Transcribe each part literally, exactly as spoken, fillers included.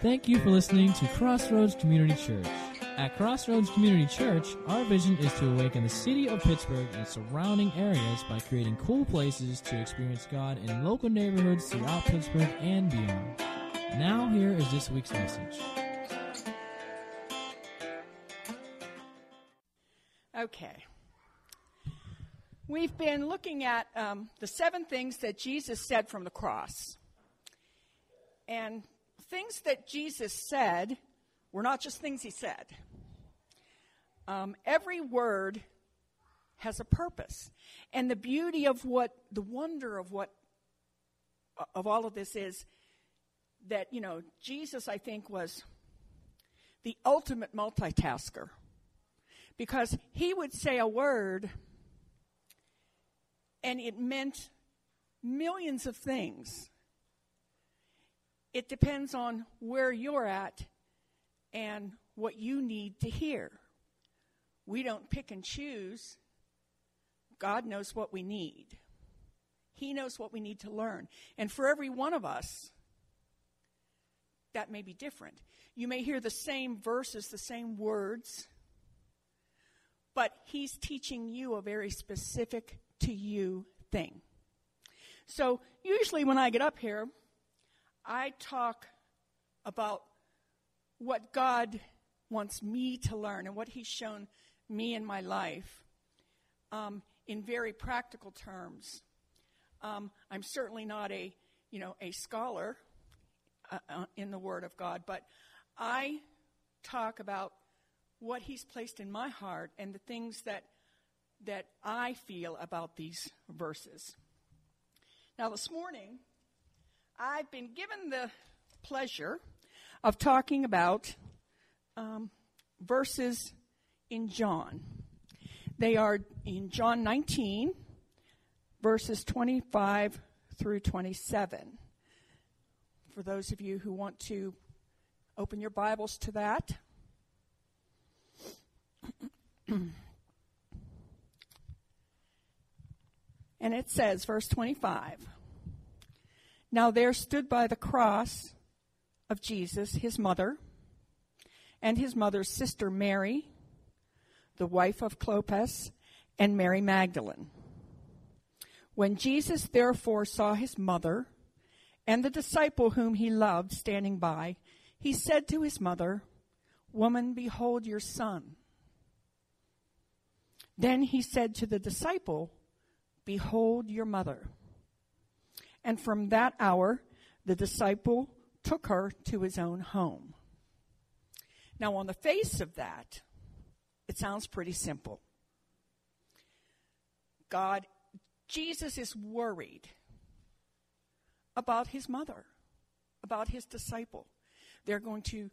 Thank you for listening to Crossroads Community Church. At Crossroads Community Church, our vision is to awaken the city of Pittsburgh and surrounding areas by creating cool places to experience God in local neighborhoods throughout Pittsburgh and beyond. Now, here is this week's message. Okay. We've been looking at um, the seven things that Jesus said from the cross. And things that Jesus said were not just things he said. Um, every word has a purpose. And the beauty of what, the wonder of what, of all of this is that, you know, Jesus, I think, was the ultimate multitasker. Because he would say a word, and it meant millions of things. It depends on where you're at and what you need to hear. We don't pick and choose. God knows what we need. He knows what we need to learn. And for every one of us, that may be different. You may hear the same verses, the same words, but he's teaching you a very specific to you thing. So usually when I get up here, I talk about what God wants me to learn and what he's shown me in my life um, in very practical terms. Um, I'm certainly not a, you know, a scholar uh, uh, in the Word of God, but I talk about what he's placed in my heart and the things that, that I feel about these verses. Now this morning, I've been given the pleasure of talking about um, verses in John. They are in John nineteen, verses twenty-five through twenty-seven. For those of you who want to open your Bibles to that. And it says, verse twenty-five, "Now there stood by the cross of Jesus his mother, and his mother's sister Mary, the wife of Clopas, and Mary Magdalene. When Jesus therefore saw his mother and the disciple whom he loved standing by, he said to his mother, 'Woman, behold your son.' Then he said to the disciple, 'Behold your mother.' And from that hour, the disciple took her to his own home." Now, on the face of that, it sounds pretty simple. God, Jesus is worried about his mother, about his disciple. They're going to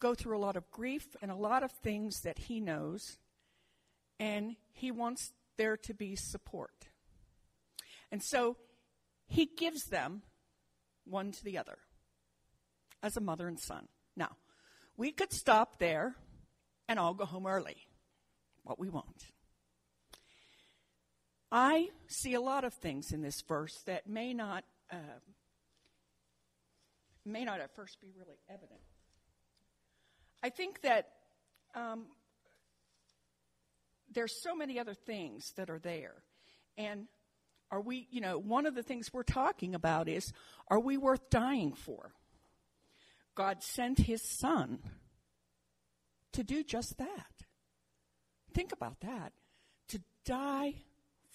go through a lot of grief and a lot of things that he knows, and he wants there to be support. And so he gives them one to the other as a mother and son. Now, we could stop there and all go home early, but we won't. I see a lot of things in this verse that may not uh, may not at first be really evident. I think that um, there's so many other things that are there, and are we, you know, one of the things we're talking about is, are we worth dying for? God sent his son to do just that. Think about that. To die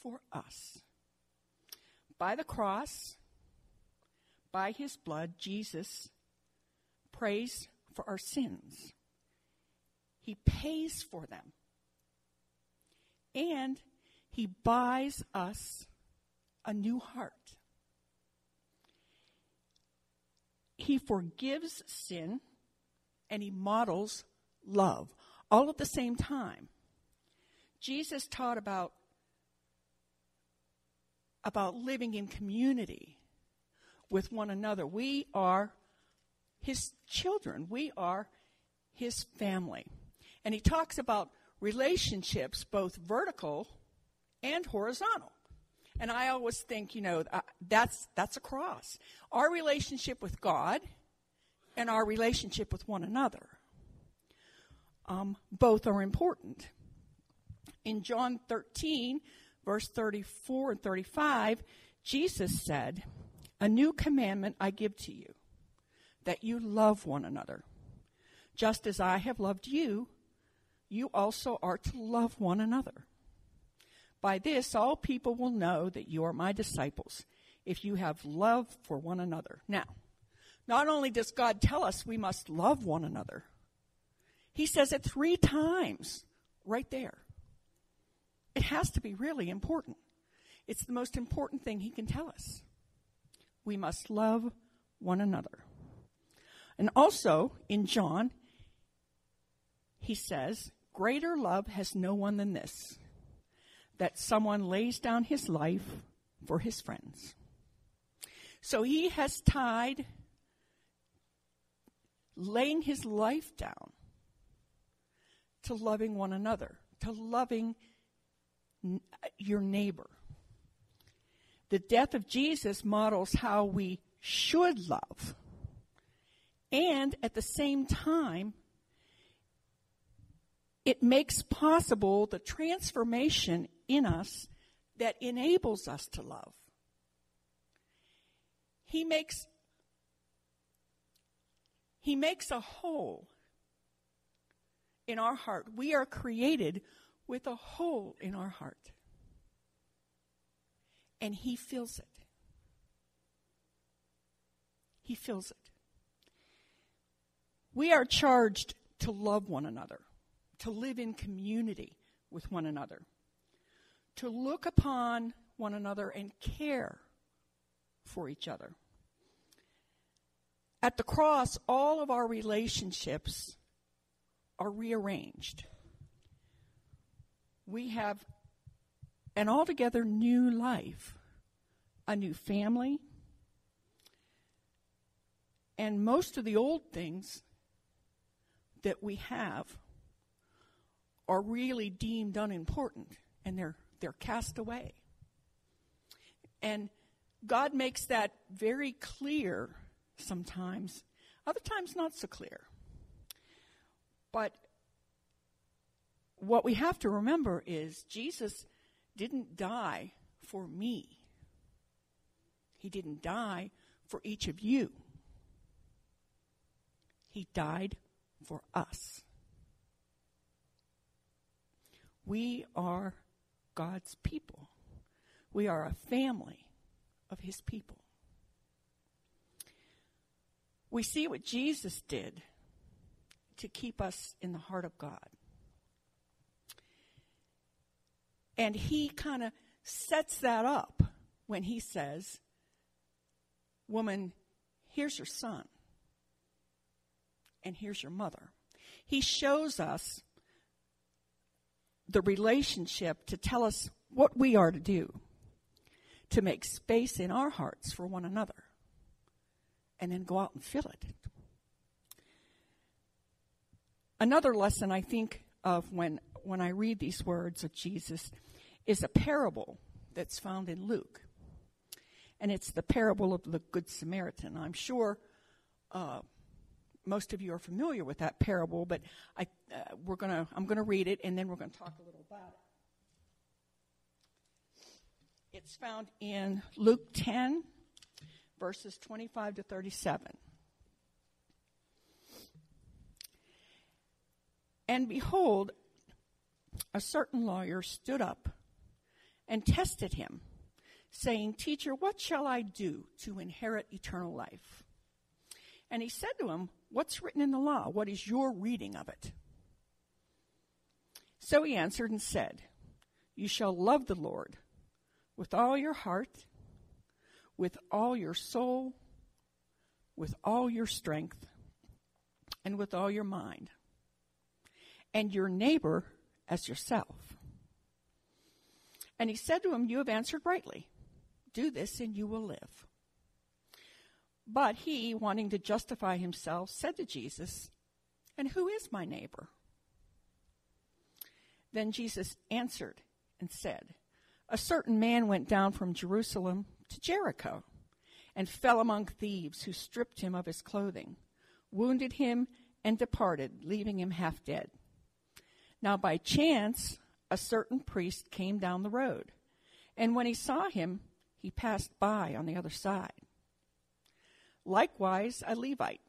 for us. By the cross, by his blood, Jesus prays for our sins. He pays for them. And he buys us a new heart. He forgives sin and he models love all at the same time. Jesus taught about, about living in community with one another. We are his children. We are his family. And he talks about relationships, both vertical and horizontal. And I always think, you know, uh, that's that's a cross. Our relationship with God and our relationship with one another. Um, both are important. In John thirteen, verse thirty-four and thirty-five, Jesus said, "A new commandment I give to you, that you love one another. Just as I have loved you, you also are to love one another. By this, all people will know that you are my disciples, if you have love for one another." Now, not only does God tell us we must love one another, he says it three times right there. It has to be really important. It's the most important thing he can tell us. We must love one another. And also, in John, he says, "Greater love has no one than this, that someone lays down his life for his friends." So he has tied laying his life down to loving one another, to loving n- your neighbor. The death of Jesus models how we should love. And at the same time, it makes possible the transformation in us that enables us to love. He makes, he makes a hole in our heart. We are created with a hole in our heart. And he fills it. He fills it. We are charged to love one another, to live in community with one another, to look upon one another and care for each other. At the cross, all of our relationships are rearranged. We have an altogether new life, a new family, and most of the old things that we have are really deemed unimportant, and they're They're cast away. And God makes that very clear sometimes. Other times not so clear. But what we have to remember is Jesus didn't die for me. He didn't die for each of you. He died for us. We are God's people. We are a family of his people. We see what Jesus did to keep us in the heart of God. And he kind of sets that up when he says, "Woman, here's your son, and here's your mother." He shows us the relationship to tell us what we are to do, to make space in our hearts for one another, and then go out and fill it. Another lesson I think of when, when I read these words of Jesus is a parable that's found in Luke, and it's the parable of the Good Samaritan. I'm sure uh, most of you are familiar with that parable, but I, uh, we're gonna, I'm going to read it, and then we're going to talk a little about it. It's found in Luke ten, verses twenty-five to thirty-seven. "And behold, a certain lawyer stood up and tested him, saying, 'Teacher, what shall I do to inherit eternal life?' And he said to him, 'What's written in the law? What is your reading of it?' So he answered and said, 'You shall love the Lord with all your heart, with all your soul, with all your strength, and with all your mind, and your neighbor as yourself.' And he said to him, 'You have answered rightly. Do this and you will live.' But he, wanting to justify himself, said to Jesus, 'And who is my neighbor?' Then Jesus answered and said, 'A certain man went down from Jerusalem to Jericho and fell among thieves who stripped him of his clothing, wounded him, and departed, leaving him half dead. Now by chance, a certain priest came down the road, and when he saw him, he passed by on the other side. Likewise, a Levite,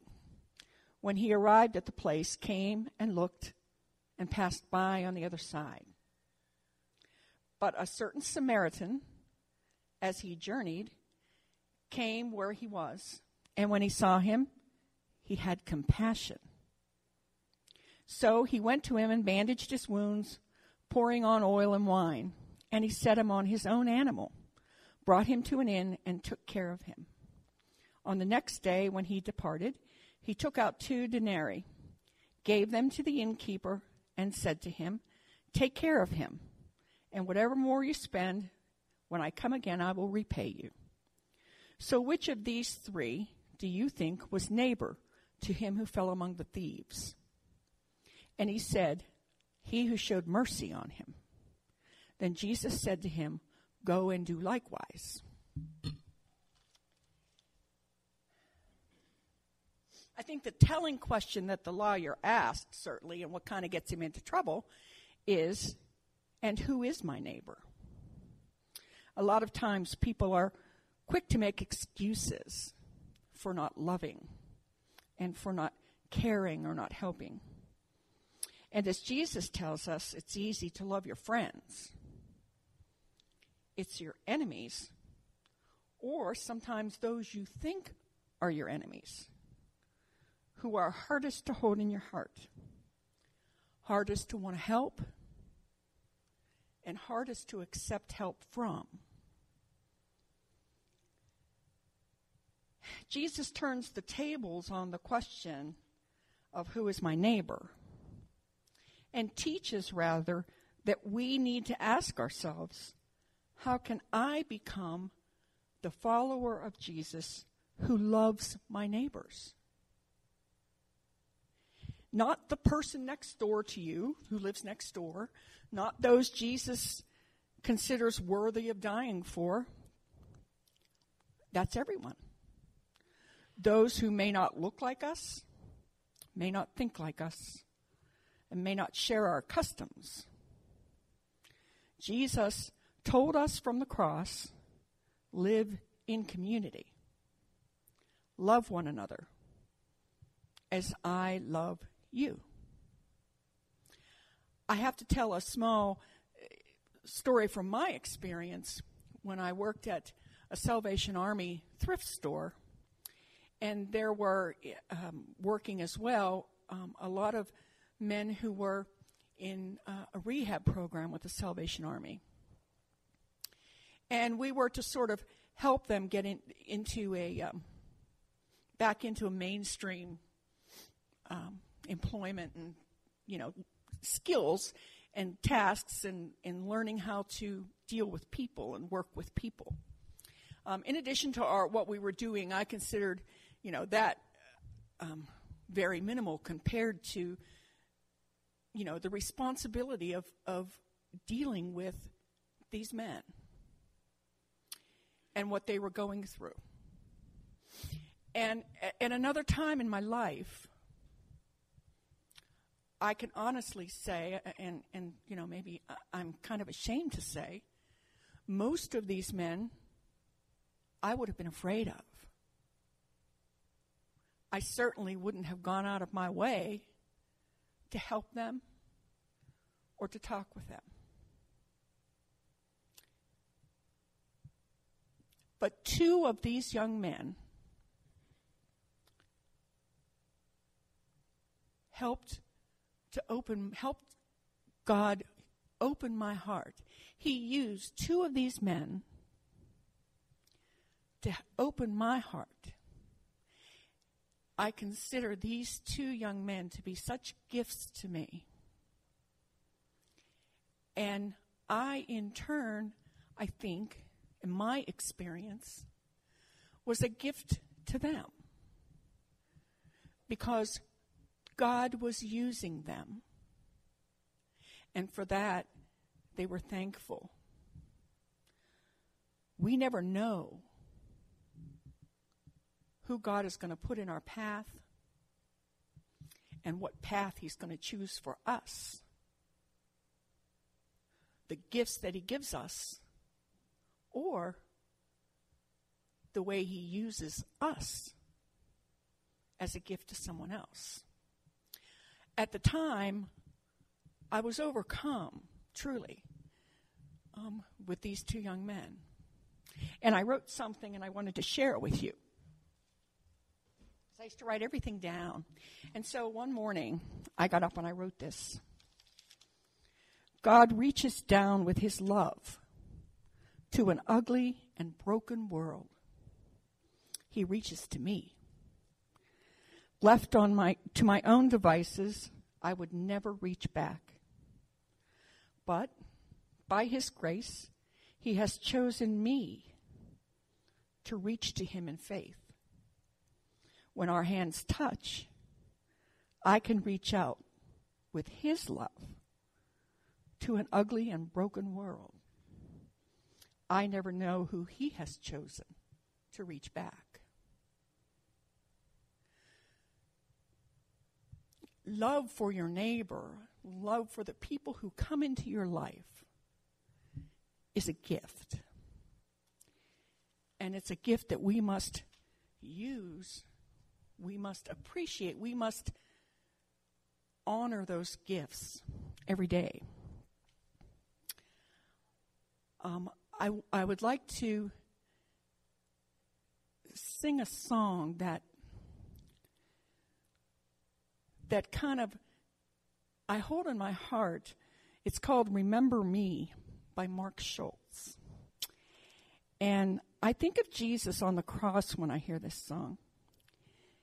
when he arrived at the place, came and looked and passed by on the other side. But a certain Samaritan, as he journeyed, came where he was, and when he saw him, he had compassion. So he went to him and bandaged his wounds, pouring on oil and wine, and he set him on his own animal, brought him to an inn, and took care of him. On the next day, when he departed, he took out two denarii, gave them to the innkeeper, and said to him, "Take care of him, and whatever more you spend, when I come again, I will repay you." So which of these three do you think was neighbor to him who fell among the thieves? And he said, "He who showed mercy on him." Then Jesus said to him, "Go and do likewise." I think the telling question that the lawyer asked, certainly, and what kind of gets him into trouble, is, and who is my neighbor? A lot of times people are quick to make excuses for not loving and for not caring or not helping. And as Jesus tells us, it's easy to love your friends. It's your enemies, or sometimes those you think are your enemies, who are hardest to hold in your heart, hardest to want to help, and hardest to accept help from. Jesus turns the tables on the question of who is my neighbor, and teaches, rather, that we need to ask ourselves, how can I become the follower of Jesus who loves my neighbors? Not the person next door to you who lives next door, not those Jesus considers worthy of dying for. That's everyone. Those who may not look like us, may not think like us, and may not share our customs. Jesus told us from the cross, live in community. Love one another as I love you. I have to tell a small story from my experience when I worked at a Salvation Army thrift store, and there were um, working as well um, a lot of men who were in uh, a rehab program with the Salvation Army. And we were to sort of help them get in, into a, um, back into a mainstream um, employment and, you know, skills and tasks and, and learning how to deal with people and work with people. Um, in addition to our what we were doing, I considered, you know, that um, very minimal compared to, you know, the responsibility of, of dealing with these men and what they were going through. And at another time in my life, I can honestly say, and, and you know, maybe I'm kind of ashamed to say, most of these men I would have been afraid of. I certainly wouldn't have gone out of my way to help them or to talk with them. But two of these young men helped to open, helped God open my heart. He used two of these men to open my heart. I consider these two young men to be such gifts to me. And I, in turn, I think, in my experience, was a gift to them. Because God was using them. And for that, they were thankful. We never know who God is going to put in our path and what path he's going to choose for us. The gifts that he gives us, or the way he uses us as a gift to someone else. At the time, I was overcome, truly, um, with these two young men. And I wrote something, and I wanted to share it with you. I used to write everything down. And so one morning, I got up and I wrote this. God reaches down with his love to an ugly and broken world. He reaches to me. Left on my to my own devices, I would never reach back. But by his grace, he has chosen me to reach to him in faith. When our hands touch, I can reach out with his love to an ugly and broken world. I never know who he has chosen to reach back. Love for your neighbor, love for the people who come into your life is a gift. And it's a gift that we must use, we must appreciate, we must honor those gifts every day. Um, I, I would like to sing a song that that kind of I hold in my heart. It's called "Remember Me" by Mark Schultz. And I think of Jesus on the cross when I hear this song.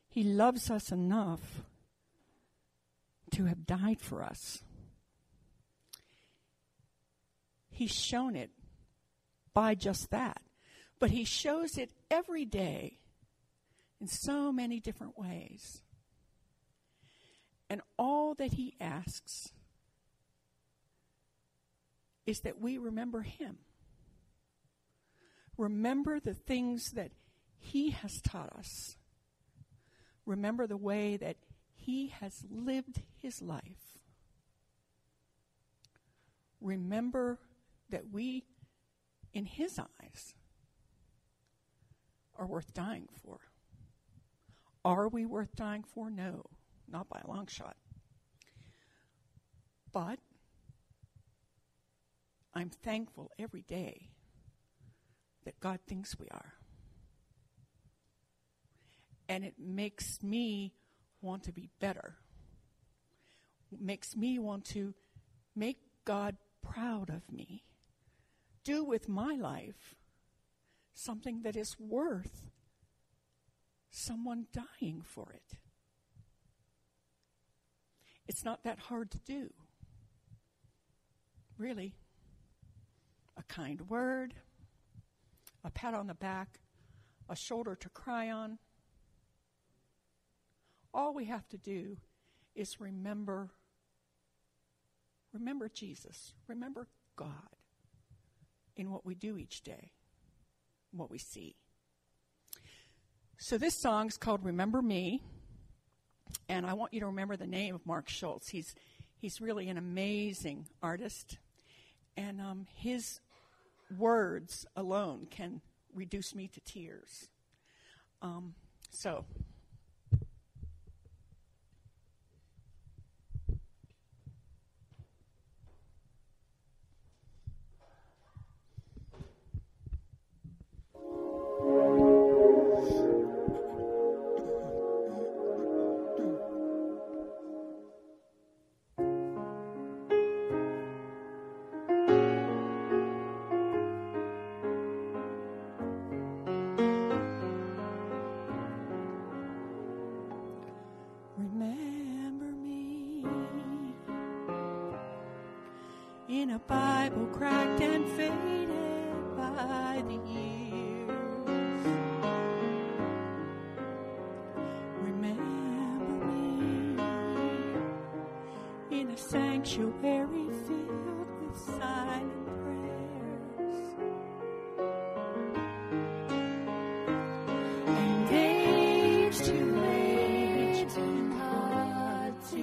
He loves us enough to have died for us. He's shown it by just that. But he shows it every day in so many different ways. And all that he asks is that we remember him. Remember the things that he has taught us. Remember the way that he has lived his life. Remember that we, in his eyes, are worth dying for. Are we worth dying for? No, not by a long shot. But I'm thankful every day that God thinks we are. And it makes me want to be better. It makes me want to make God proud of me. Do with my life something that is worth someone dying for it. It's not that hard to do. Really. A kind word, a pat on the back, a shoulder to cry on. All we have to do is remember, remember Jesus, remember God. In what we do each day, what we see. So this song is called "Remember Me," and I want you to remember the name of Mark Schultz. He's he's really an amazing artist, and um, his words alone can reduce me to tears. Um, so. In a Bible cracked and faded by the years, remember me. In a sanctuary filled with silent prayers, and age to age and heart to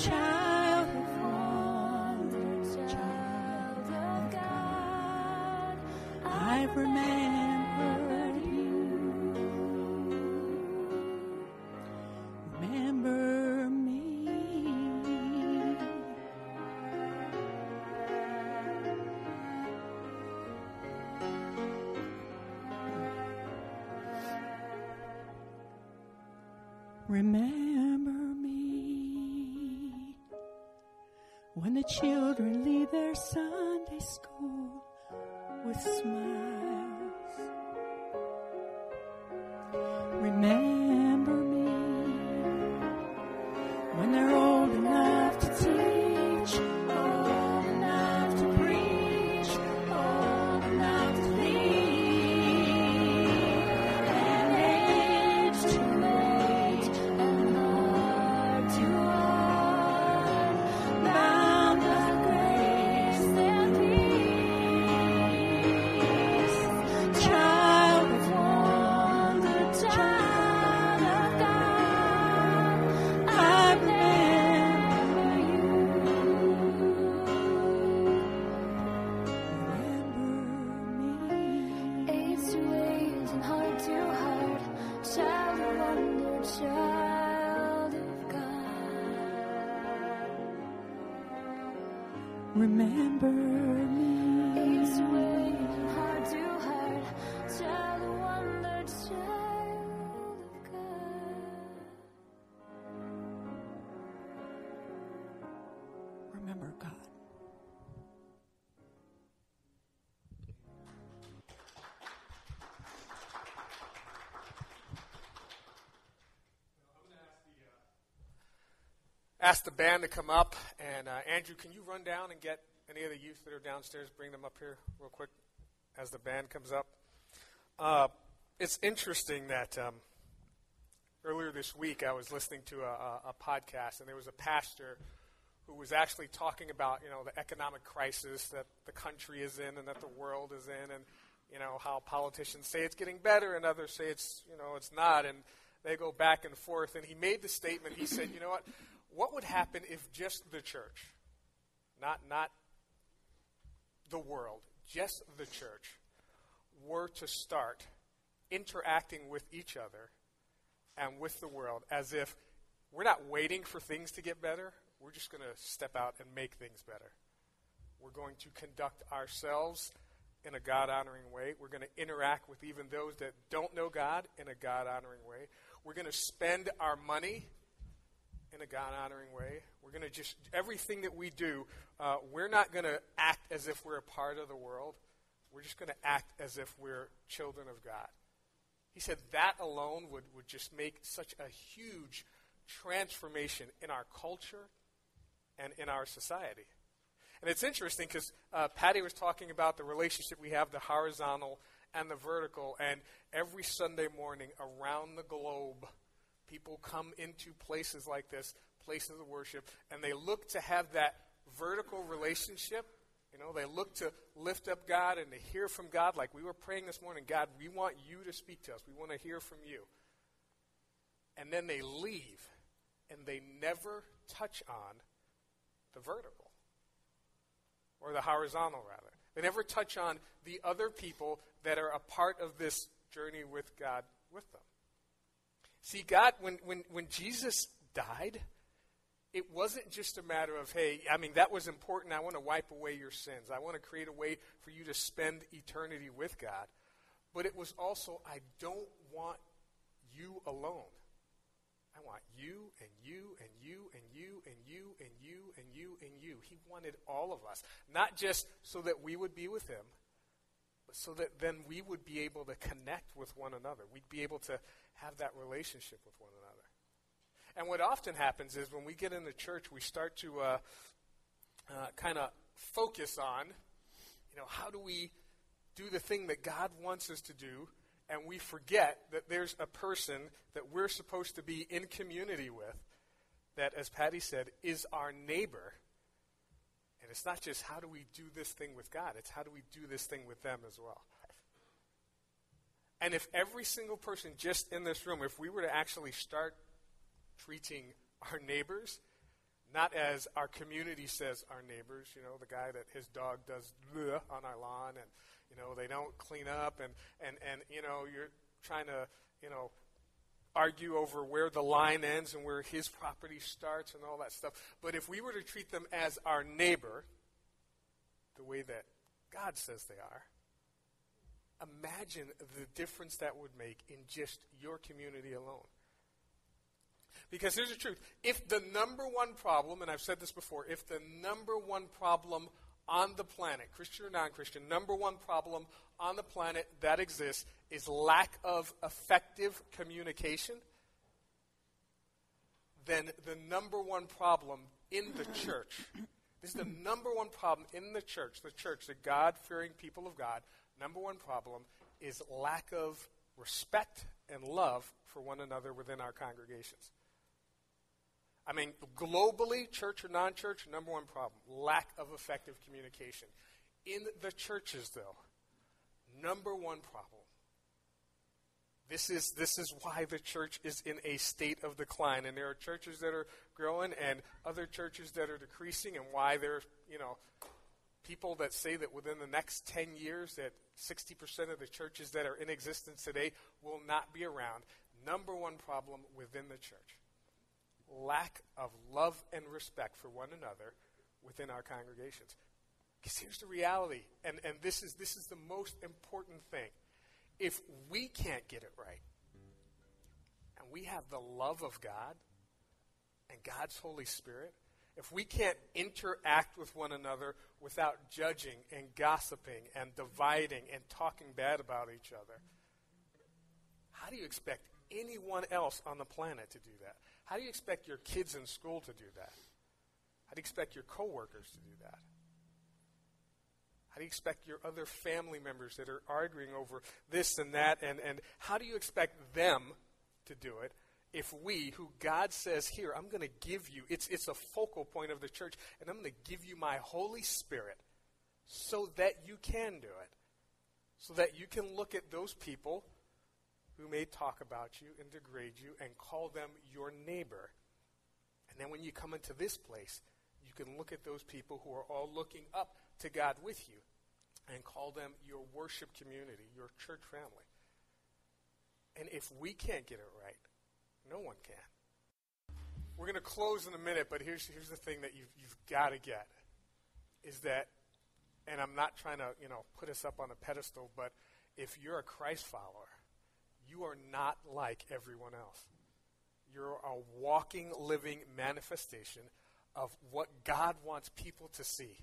Remember me when the children leave their Sunday school with smiles. Remember me when they're old enough to teach, old enough to preach, old enough to lead, and age to wait, and more to learn, bound by grace and peace. Child of wonder, child of God, I remember you. Remember me. Aids to aids and heart to heart, child of wonder, child of God. Remember me. Aids to aids and heart to heart, child of wonder, child of God. Remember God. Ask the band to come up, and uh, Andrew, can you run down and get any of the youth that are downstairs, bring them up here real quick as the band comes up? Uh, it's interesting that um, earlier this week I was listening to a, a, a podcast, and there was a pastor who was actually talking about, you know, the economic crisis that the country is in and that the world is in, and, you know, how politicians say it's getting better and others say it's, you know, it's not, and they go back and forth. And he made the statement, he said, you know what, what would happen if just the church, not, not the world, just the church, were to start interacting with each other and with the world as if we're not waiting for things to get better. We're just going to step out and make things better. We're going to conduct ourselves in a God-honoring way. We're going to interact with even those that don't know God in a God-honoring way. We're going to spend our money in a God-honoring way. We're going to just, everything that we do, uh, we're not going to act as if we're a part of the world. We're just going to act as if we're children of God. He said that alone would, would just make such a huge transformation in our culture and in our society. And it's interesting because uh, Patty was talking about the relationship we have, the horizontal and the vertical, and every Sunday morning around the globe, people come into places like this, places of worship, and they look to have that vertical relationship. You know, they look to lift up God and to hear from God, like we were praying this morning, God, we want you to speak to us. We want to hear from you. And then they leave, and they never touch on the vertical, or the horizontal, rather. They never touch on the other people that are a part of this journey with God with them. See, God, when, when, when Jesus died, it wasn't just a matter of, hey, I mean, that was important. I want to wipe away your sins. I want to create a way for you to spend eternity with God. But it was also, I don't want you alone. I want you and you and you and you and you and you and you and you. He wanted all of us, not just so that we would be with him, but so that then we would be able to connect with one another. We'd be able to have that relationship with one another. And what often happens is when we get into church, we start to uh, uh, kind of focus on, you know, how do we do the thing that God wants us to do? And we forget that there's a person that we're supposed to be in community with that, as Patty said, is our neighbor. And it's not just how do we do this thing with God, it's how do we do this thing with them as well. And if every single person just in this room, if we were to actually start treating our neighbors Not as our community says our neighbors, you know, the guy that his dog does bleh on our lawn and, you know, they don't clean up and, and, and, you know, you're trying to, you know, argue over where the line ends and where his property starts and all that stuff. But if we were to treat them as our neighbor, the way that God says they are, imagine the difference that would make in just your community alone. Because here's the truth. If the number one problem, and I've said this before, if the number one problem on the planet, Christian or non-Christian, number one problem on the planet that exists is lack of effective communication, then the number one problem in the church, this is the number one problem in the church, the church, the God-fearing people of God, number one problem is lack of respect and love for one another within our congregations. I mean, globally, church or non-church, number one problem, lack of effective communication. In the churches, though, number one problem. This is this is why the church is in a state of decline, and there are churches that are growing and other churches that are decreasing, and why there are, you know, people that say that within the next ten years that sixty percent of the churches that are in existence today will not be around. Number one problem within the church. Lack of love and respect for one another within our congregations. Because here's the reality, and, and this is this is the most important thing. If we can't get it right, and we have the love of God and God's Holy Spirit, if we can't interact with one another without judging and gossiping and dividing and talking bad about each other, how do you expect anyone else on the planet to do that? How do you expect your kids in school to do that? How do you expect your coworkers to do that? How do you expect your other family members that are arguing over this and that, and, and how do you expect them to do it if we, who God says here, I'm going to give you, it's, it's a focal point of the church, and I'm going to give you my Holy Spirit so that you can do it, so that you can look at those people who may talk about you and degrade you and call them your neighbor. And then when you come into this place, you can look at those people who are all looking up to God with you and call them your worship community, your church family. And if we can't get it right, no one can. We're going to close in a minute, but here's here's the thing that you've, you've got to get, is that, and I'm not trying to, you know, put us up on a pedestal, but if you're a Christ follower, you are not like everyone else. You're a walking, living manifestation of what God wants people to see.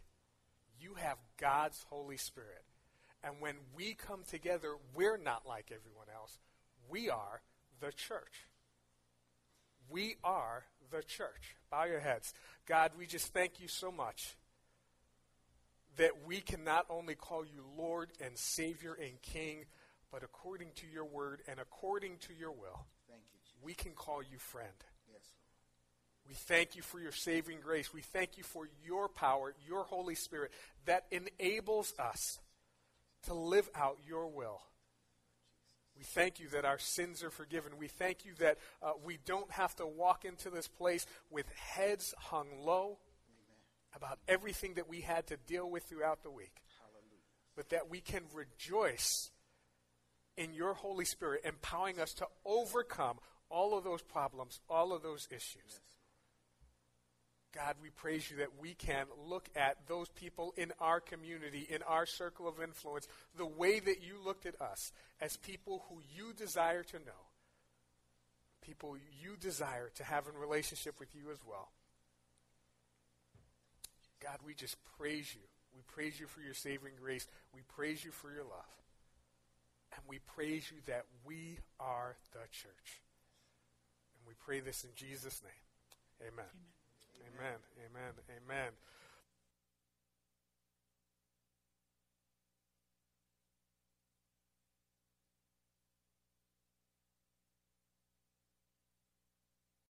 You have God's Holy Spirit. And when we come together, we're not like everyone else. We are the church. We are the church. Bow your heads. God, we just thank you so much that we can not only call you Lord and Savior and King, but according to your word and according to your will, thank you, Jesus, we can call you friend. Yes, Lord. We thank you for your saving grace. We thank you for your power, your Holy Spirit, that enables us to live out your will. We thank you that our sins are forgiven. We thank you that uh, we don't have to walk into this place with heads hung low. Amen. About everything that we had to deal with throughout the week. Hallelujah. But that we can rejoice in your Holy Spirit, empowering us to overcome all of those problems, all of those issues. Yes. God, we praise you that we can look at those people in our community, in our circle of influence, the way that you looked at us, as people who you desire to know, people you desire to have in relationship with you as well. God, we just praise you. We praise you for your saving grace. We praise you for your love. And we praise you that we are the church. And we pray this in Jesus' name. Amen. Amen. Amen. Amen. Amen.